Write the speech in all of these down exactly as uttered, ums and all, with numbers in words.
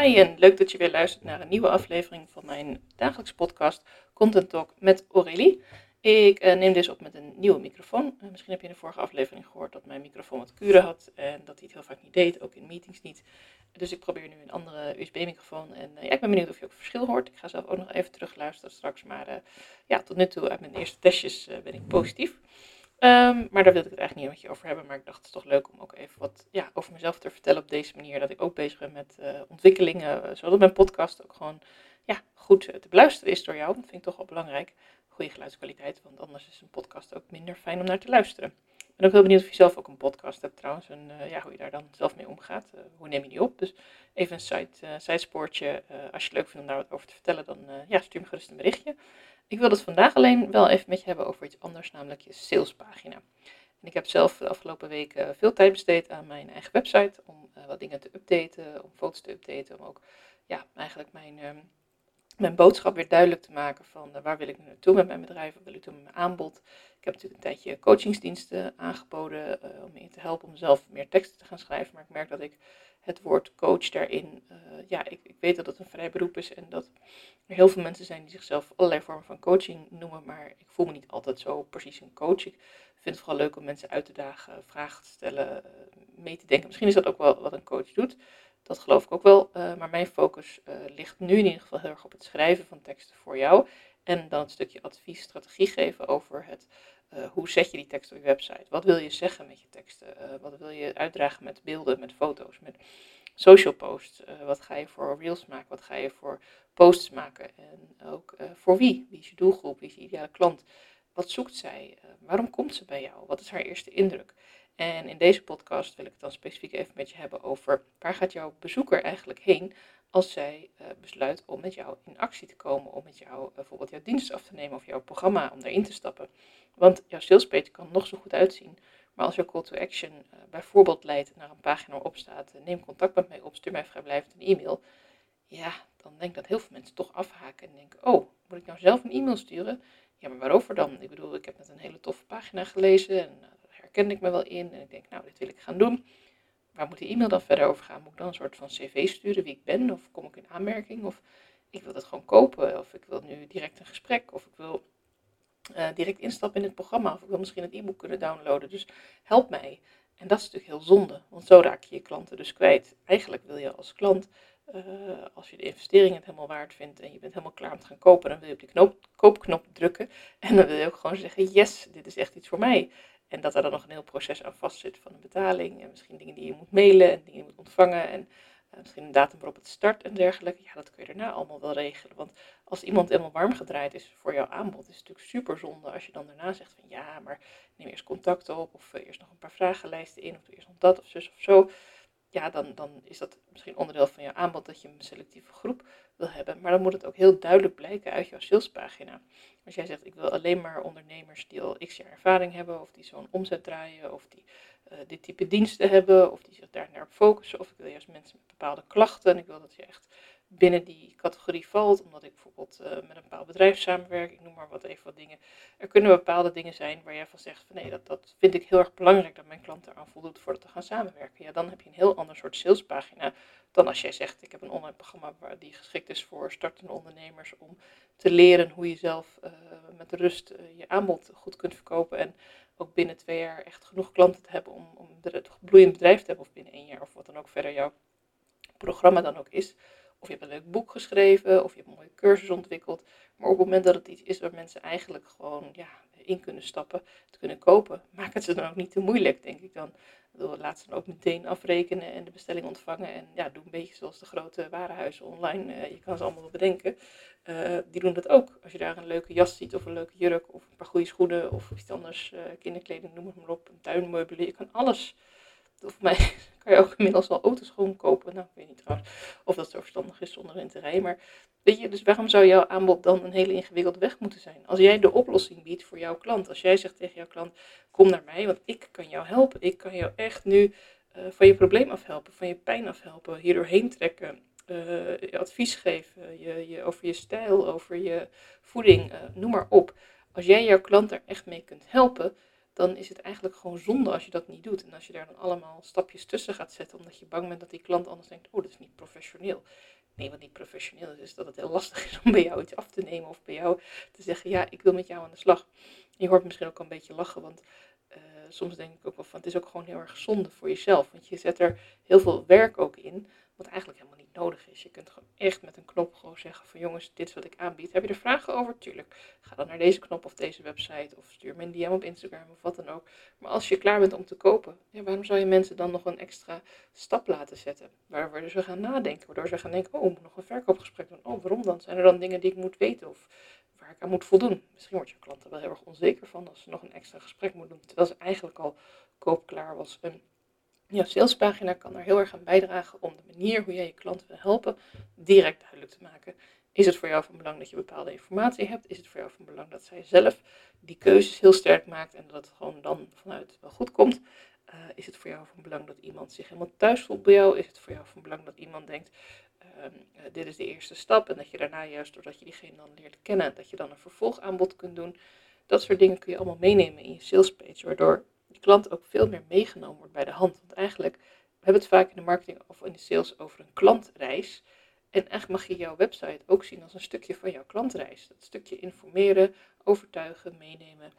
Hi en leuk dat je weer luistert naar een nieuwe aflevering van mijn dagelijkse podcast Content Talk met Aurelie. Ik uh, neem deze op met een nieuwe microfoon. Uh, misschien heb je in de vorige aflevering gehoord dat mijn microfoon wat kuren had en dat hij het heel vaak niet deed, ook in meetings niet. Dus ik probeer nu een andere U S B-microfoon en uh, ja, ik ben benieuwd of je ook verschil hoort. Ik ga zelf ook nog even terugluisteren straks, maar uh, ja, tot nu toe uit mijn eerste testjes uh, ben ik positief. Um, maar daar wilde ik het eigenlijk niet met je over hebben, maar ik dacht het is toch leuk om ook even wat ja, over mezelf te vertellen op deze manier. Dat ik ook bezig ben met uh, ontwikkelingen, zodat mijn podcast ook gewoon ja, goed uh, te beluisteren is door jou. Dat vind ik toch wel belangrijk. Goede geluidskwaliteit, want anders is een podcast ook minder fijn om naar te luisteren. Ik ben ook heel benieuwd of je zelf ook een podcast hebt trouwens en uh, ja, hoe je daar dan zelf mee omgaat. Uh, hoe neem je die op? Dus even een side, uh, sidespoortje. Uh, als je het leuk vindt om daar wat over te vertellen, dan uh, ja, stuur me gerust een berichtje. Ik wil het vandaag alleen wel even met je hebben over iets anders, namelijk je salespagina. En ik heb zelf de afgelopen weken veel tijd besteed aan mijn eigen website, om uh, wat dingen te updaten, om foto's te updaten, om ook ja, eigenlijk mijn, uh, mijn boodschap weer duidelijk te maken van uh, waar wil ik nu naartoe met mijn bedrijf, wat wil ik doen met mijn aanbod. Ik heb natuurlijk een tijdje coachingsdiensten aangeboden uh, om in te helpen om zelf meer teksten te gaan schrijven, maar ik merk dat ik het woord coach daarin, uh, ja, ik, ik weet dat het een vrij beroep is en dat er heel veel mensen zijn die zichzelf allerlei vormen van coaching noemen, maar ik voel me niet altijd zo precies een coach. Ik vind het vooral leuk om mensen uit te dagen, vragen te stellen, mee te denken. Misschien is dat ook wel wat een coach doet, dat geloof ik ook wel, uh, maar mijn focus uh, ligt nu in ieder geval heel erg op het schrijven van teksten voor jou en dan het stukje advies, strategie geven over het Uh, hoe zet je die tekst op je website? Wat wil je zeggen met je teksten? Uh, wat wil je uitdragen met beelden, met foto's, met social posts? Uh, wat ga je voor reels maken? Wat ga je voor posts maken? En ook uh, voor wie? Wie is je doelgroep? Wie is je ideale klant? Wat zoekt zij? Uh, waarom komt ze bij jou? Wat is haar eerste indruk? En in deze podcast wil ik het dan specifiek even met je hebben over waar gaat jouw bezoeker eigenlijk heen als zij uh, besluit om met jou in actie te komen, om met jou uh, bijvoorbeeld jouw dienst af te nemen of jouw programma om daarin te stappen. Want jouw salespage kan nog zo goed uitzien, maar als jouw call to action uh, bijvoorbeeld leidt naar een pagina waarop staat, uh, neem contact met mij op, stuur mij vrijblijvend een e-mail. Ja, dan denk ik dat heel veel mensen toch afhaken en denken, oh, moet ik nou zelf een e-mail sturen? Ja, maar waarover dan? Ik bedoel, ik heb net een hele toffe pagina gelezen en uh, daar herkende ik me wel in en ik denk, nou, dit wil ik gaan doen. Waar moet die e-mail dan verder over gaan? Moet ik dan een soort van cv sturen wie ik ben? Of kom ik in aanmerking? Of ik wil dat gewoon kopen? Of ik wil nu direct een gesprek? Of ik wil uh, direct instappen in het programma? Of ik wil misschien het e-book kunnen downloaden? Dus help mij. En dat is natuurlijk heel zonde. Want zo raak je je klanten dus kwijt. Eigenlijk wil je als klant, uh, als je de investering het helemaal waard vindt en je bent helemaal klaar om te gaan kopen, dan wil je op die knoop, koopknop drukken. En dan wil je ook gewoon zeggen, yes, dit is echt iets voor mij. En dat er dan nog een heel proces aan vast zit van een betaling. En misschien dingen die je moet mailen en dingen die je moet ontvangen. En uh, misschien een datum waarop het start en dergelijke. Ja, dat kun je daarna allemaal wel regelen. Want als iemand helemaal warm gedraaid is voor jouw aanbod, is het natuurlijk super zonde als je dan daarna zegt van ja, maar neem eerst contact op. Of uh, eerst nog een paar vragenlijsten in. Of doe eerst nog dat of zus of zo. Ja, dan, dan is dat misschien onderdeel van jouw aanbod dat je een selectieve groep wil hebben. Maar dan moet het ook heel duidelijk blijken uit jouw salespagina. Als jij zegt, ik wil alleen maar ondernemers die al x jaar ervaring hebben. Of die zo'n omzet draaien. Of die uh, dit type diensten hebben. Of die zich daarnaar op focussen. Of ik wil juist mensen met bepaalde klachten. En ik wil dat je echt binnen die categorie valt. Omdat ik bijvoorbeeld uh, met een bepaald bedrijf samenwerk. Ik noem maar wat even wat dingen. Er kunnen bepaalde dingen zijn waar jij van zegt. Van, nee, dat, dat vind ik heel erg belangrijk dat mijn klant eraan voldoet voordat we gaan samenwerken. Ja, dan heb je een heel ander soort salespagina. Dan als jij zegt, ik heb een online programma waar die geschikt is voor startende ondernemers. Om te leren hoe je zelf uh, met rust uh, je aanbod goed kunt verkopen. En ook binnen twee jaar echt genoeg klanten te hebben om, om het bloeiend bedrijf te hebben. Of binnen één jaar of wat dan ook verder jouw programma dan ook is. Of je hebt een leuk boek geschreven, of je hebt een mooie cursus ontwikkeld. Maar op het moment dat het iets is waar mensen eigenlijk gewoon ja, in kunnen stappen, het kunnen kopen, maakt het ze dan ook niet te moeilijk, denk ik dan. Laat ze dan ook meteen afrekenen en de bestelling ontvangen. En ja, doe een beetje zoals de grote warenhuizen online. Uh, je kan ze allemaal wel bedenken. Uh, die doen dat ook. Als je daar een leuke jas ziet of een leuke jurk of een paar goede schoenen of iets anders, uh, kinderkleding, noem het maar op, een tuinmeubilair. Je kan alles. Volgens mij kan je ook inmiddels wel auto's gewoon kopen. Nou, ik weet niet trouwens of dat zo verstandig is zonder in te rijden. Maar weet je, dus waarom zou jouw aanbod dan een hele ingewikkelde weg moeten zijn? Als jij de oplossing biedt voor jouw klant. Als jij zegt tegen jouw klant, kom naar mij, want ik kan jou helpen. Ik kan jou echt nu uh, van je probleem afhelpen, van je pijn afhelpen, hier doorheen trekken. Uh, advies geven, je, je, over je stijl, over je voeding, uh, noem maar op. Als jij jouw klant daar echt mee kunt helpen, dan is het eigenlijk gewoon zonde als je dat niet doet. En als je daar dan allemaal stapjes tussen gaat zetten, omdat je bang bent dat die klant anders denkt, oh, dat is niet professioneel. Nee, wat niet professioneel is, is dat het heel lastig is om bij jou iets af te nemen of bij jou te zeggen, ja, ik wil met jou aan de slag. Je hoort misschien ook een beetje lachen, want uh, soms denk ik ook wel van, het is ook gewoon heel erg zonde voor jezelf. Want je zet er heel veel werk ook in, wat eigenlijk helemaal niet nodig is. Je kunt gewoon echt met een knop gewoon zeggen van, jongens, dit is wat ik aanbied. Heb je er vragen over? Tuurlijk. Ga dan naar deze knop of deze website of stuur me een D M op Instagram of wat dan ook. Maar als je klaar bent om te kopen, ja, waarom zou je mensen dan nog een extra stap laten zetten? Waardoor ze gaan nadenken, waardoor ze gaan denken, oh, ik moet nog een verkoopgesprek doen. Oh, waarom dan? Zijn er dan dingen die ik moet weten of waar ik aan moet voldoen? Misschien wordt je klant er wel heel erg onzeker van als ze nog een extra gesprek moet doen, terwijl ze eigenlijk al koopklaar was. Een Ja, salespagina kan er heel erg aan bijdragen om de manier hoe jij je klant wil helpen direct duidelijk te maken. Is het voor jou van belang dat je bepaalde informatie hebt? Is het voor jou van belang dat zij zelf die keuzes heel sterk maakt en dat het gewoon dan vanuit wel goed komt? Uh, is het voor jou van belang dat iemand zich helemaal thuis voelt bij jou? Is het voor jou van belang dat iemand denkt, uh, dit is de eerste stap en dat je daarna juist doordat je diegene dan leert kennen, dat je dan een vervolgaanbod kunt doen? Dat soort dingen kun je allemaal meenemen in je salespage, waardoor die klant ook veel meer meegenomen wordt bij de hand. Want eigenlijk, we hebben het vaak in de marketing of in de sales over een klantreis. En eigenlijk mag je jouw website ook zien als een stukje van jouw klantreis. Dat stukje informeren, overtuigen, meenemen.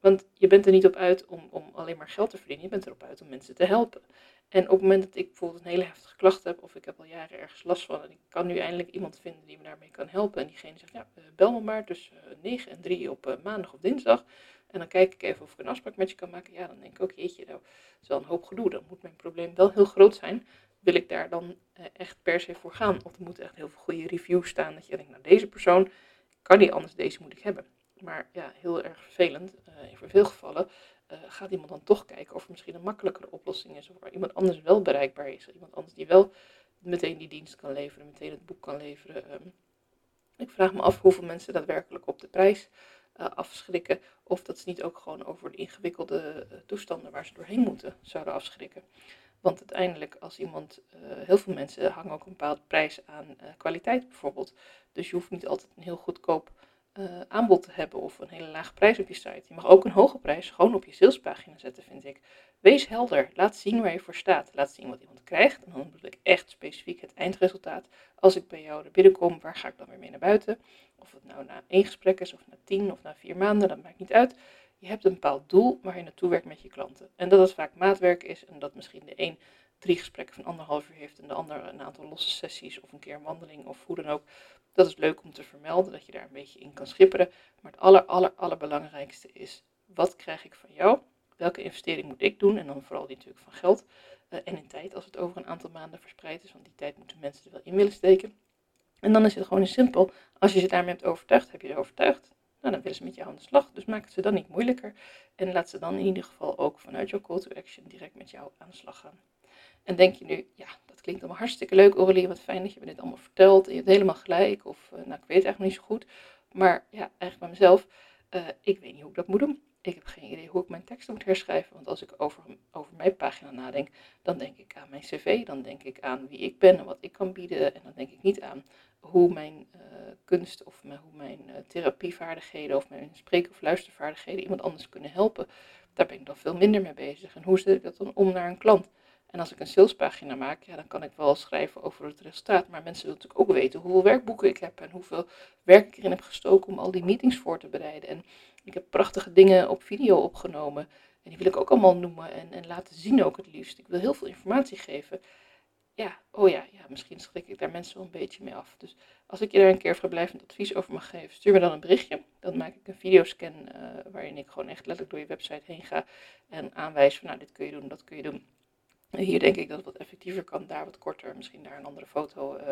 Want je bent er niet op uit om, om alleen maar geld te verdienen. Je bent erop uit om mensen te helpen. En op het moment dat ik bijvoorbeeld een hele heftige klacht heb, of ik heb al jaren ergens last van en ik kan nu eindelijk iemand vinden die me daarmee kan helpen. En diegene zegt, ja, bel me maar tussen negen en drie op maandag of dinsdag. En dan kijk ik even of ik een afspraak met je kan maken. Ja, dan denk ik ook, jeetje, nou, dat is wel een hoop gedoe. Dan moet mijn probleem wel heel groot zijn. Wil ik daar dan eh, echt per se voor gaan? Of er moeten echt heel veel goede reviews staan. Dat je denkt, nou, deze persoon kan niet anders, deze moet ik hebben. Maar ja, heel erg vervelend. Uh, in veel gevallen uh, gaat iemand dan toch kijken of er misschien een makkelijkere oplossing is. Of waar iemand anders wel bereikbaar is. Iemand anders die wel meteen die dienst kan leveren, meteen het boek kan leveren. Um, ik vraag me af hoeveel mensen daadwerkelijk op de prijs Uh, afschrikken, of dat ze niet ook gewoon over de ingewikkelde uh, toestanden waar ze doorheen moeten, zouden afschrikken. Want uiteindelijk, als iemand, uh, heel veel mensen hangen ook een bepaald prijs aan uh, kwaliteit bijvoorbeeld. Dus je hoeft niet altijd een heel goedkoop uh, aanbod te hebben of een hele lage prijs op je site. Je mag ook een hoge prijs gewoon op je salespagina zetten, vind ik. Wees helder, laat zien waar je voor staat. Laat zien wat iemand krijgt. En dan bedoel ik echt specifiek het eindresultaat. Als ik bij jou er binnenkom, waar ga ik dan weer mee naar buiten? Of het nou na één gesprek is, of na tien, of na vier maanden, dat maakt niet uit. Je hebt een bepaald doel waar je naartoe werkt met je klanten. En dat het vaak maatwerk is en dat misschien de een drie gesprekken van anderhalf uur heeft en de ander een aantal losse sessies of een keer een wandeling of hoe dan ook. Dat is leuk om te vermelden, dat je daar een beetje in kan schipperen. Maar het aller, aller, allerbelangrijkste is, wat krijg ik van jou? Welke investering moet ik doen? En dan vooral die natuurlijk van geld uh, en in tijd als het over een aantal maanden verspreid is. Want die tijd moeten mensen er wel in willen steken. En dan is het gewoon heel simpel. Als je ze daarmee hebt overtuigd, heb je ze overtuigd. Nou, dan willen ze met jou aan de slag. Dus maak het ze dan niet moeilijker. En laat ze dan in ieder geval ook vanuit jouw call to action direct met jou aan de slag gaan. En denk je nu, ja, dat klinkt allemaal hartstikke leuk, Aurelie. Wat fijn dat je me dit allemaal vertelt. En je hebt helemaal gelijk. Of, uh, nou, ik weet het eigenlijk niet zo goed. Maar ja, eigenlijk bij mezelf, uh, ik weet niet hoe ik dat moet doen. Ik heb geen idee hoe ik mijn teksten moet herschrijven. Want als ik over, over mijn pagina nadenk, dan denk ik aan mijn cv. Dan denk ik aan wie ik ben en wat ik kan bieden. En dan denk ik niet aan hoe mijn uh, kunst of mijn, hoe mijn uh, therapievaardigheden of mijn spreek- of luistervaardigheden iemand anders kunnen helpen. Daar ben ik dan veel minder mee bezig. En hoe zet ik dat dan om naar een klant? En als ik een salespagina maak, ja, dan kan ik wel schrijven over het resultaat. Maar mensen willen natuurlijk ook weten hoeveel werkboeken ik heb en hoeveel werk ik erin heb gestoken om al die meetings voor te bereiden. En ik heb prachtige dingen op video opgenomen en die wil ik ook allemaal noemen en, en laten zien ook het liefst. Ik wil heel veel informatie geven. Ja, oh ja, ja, misschien schrik ik daar mensen wel een beetje mee af. Dus als ik je daar een keer vrijblijvend advies over mag geven, stuur me dan een berichtje. Dan maak ik een videoscan uh, waarin ik gewoon echt letterlijk door je website heen ga en aanwijs van nou, dit kun je doen, dat kun je doen. Hier denk ik dat het wat effectiever kan, daar wat korter, misschien daar een andere foto. Uh,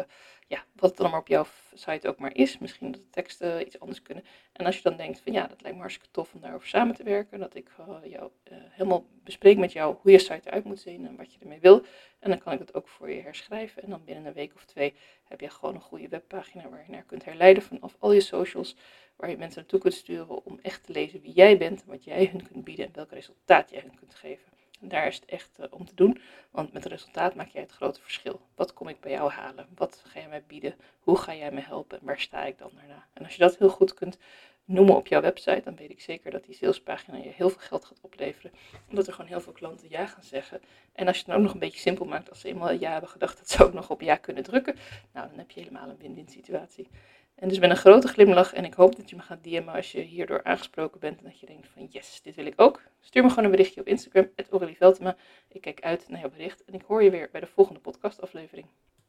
ja, wat het dan maar op jouw site ook maar is. Misschien dat de teksten iets anders kunnen. En als je dan denkt van ja, dat lijkt me hartstikke tof om daarover samen te werken. Dat ik uh, jou uh, helemaal bespreek met jou hoe je site eruit moet zien en wat je ermee wil. En dan kan ik dat ook voor je herschrijven. En dan binnen een week of twee heb je gewoon een goede webpagina waar je naar kunt herleiden vanaf al je socials. Waar je mensen naartoe kunt sturen om echt te lezen wie jij bent, wat jij hun kunt bieden en welk resultaat jij hun kunt geven. En daar is het echt uh, om te doen, want met het resultaat maak jij het grote verschil. Wat kom ik bij jou halen? Wat ga jij mij bieden? Hoe ga jij mij helpen? En waar sta ik dan daarna? En als je dat heel goed kunt noemen op jouw website, dan weet ik zeker dat die salespagina je heel veel geld gaat opleveren. Omdat er gewoon heel veel klanten ja gaan zeggen. En als je het dan ook nog een beetje simpel maakt, als ze eenmaal ja hebben gedacht, dat ze ook nog op ja kunnen drukken. Nou, dan heb je helemaal een win-win situatie. En dus met een grote glimlach, en ik hoop dat je me gaat D M'en als je hierdoor aangesproken bent. En dat je denkt van yes, dit wil ik ook. Stuur me gewoon een berichtje op Instagram, at aurelieveltema. Ik kijk uit naar jouw bericht en ik hoor je weer bij de volgende podcastaflevering.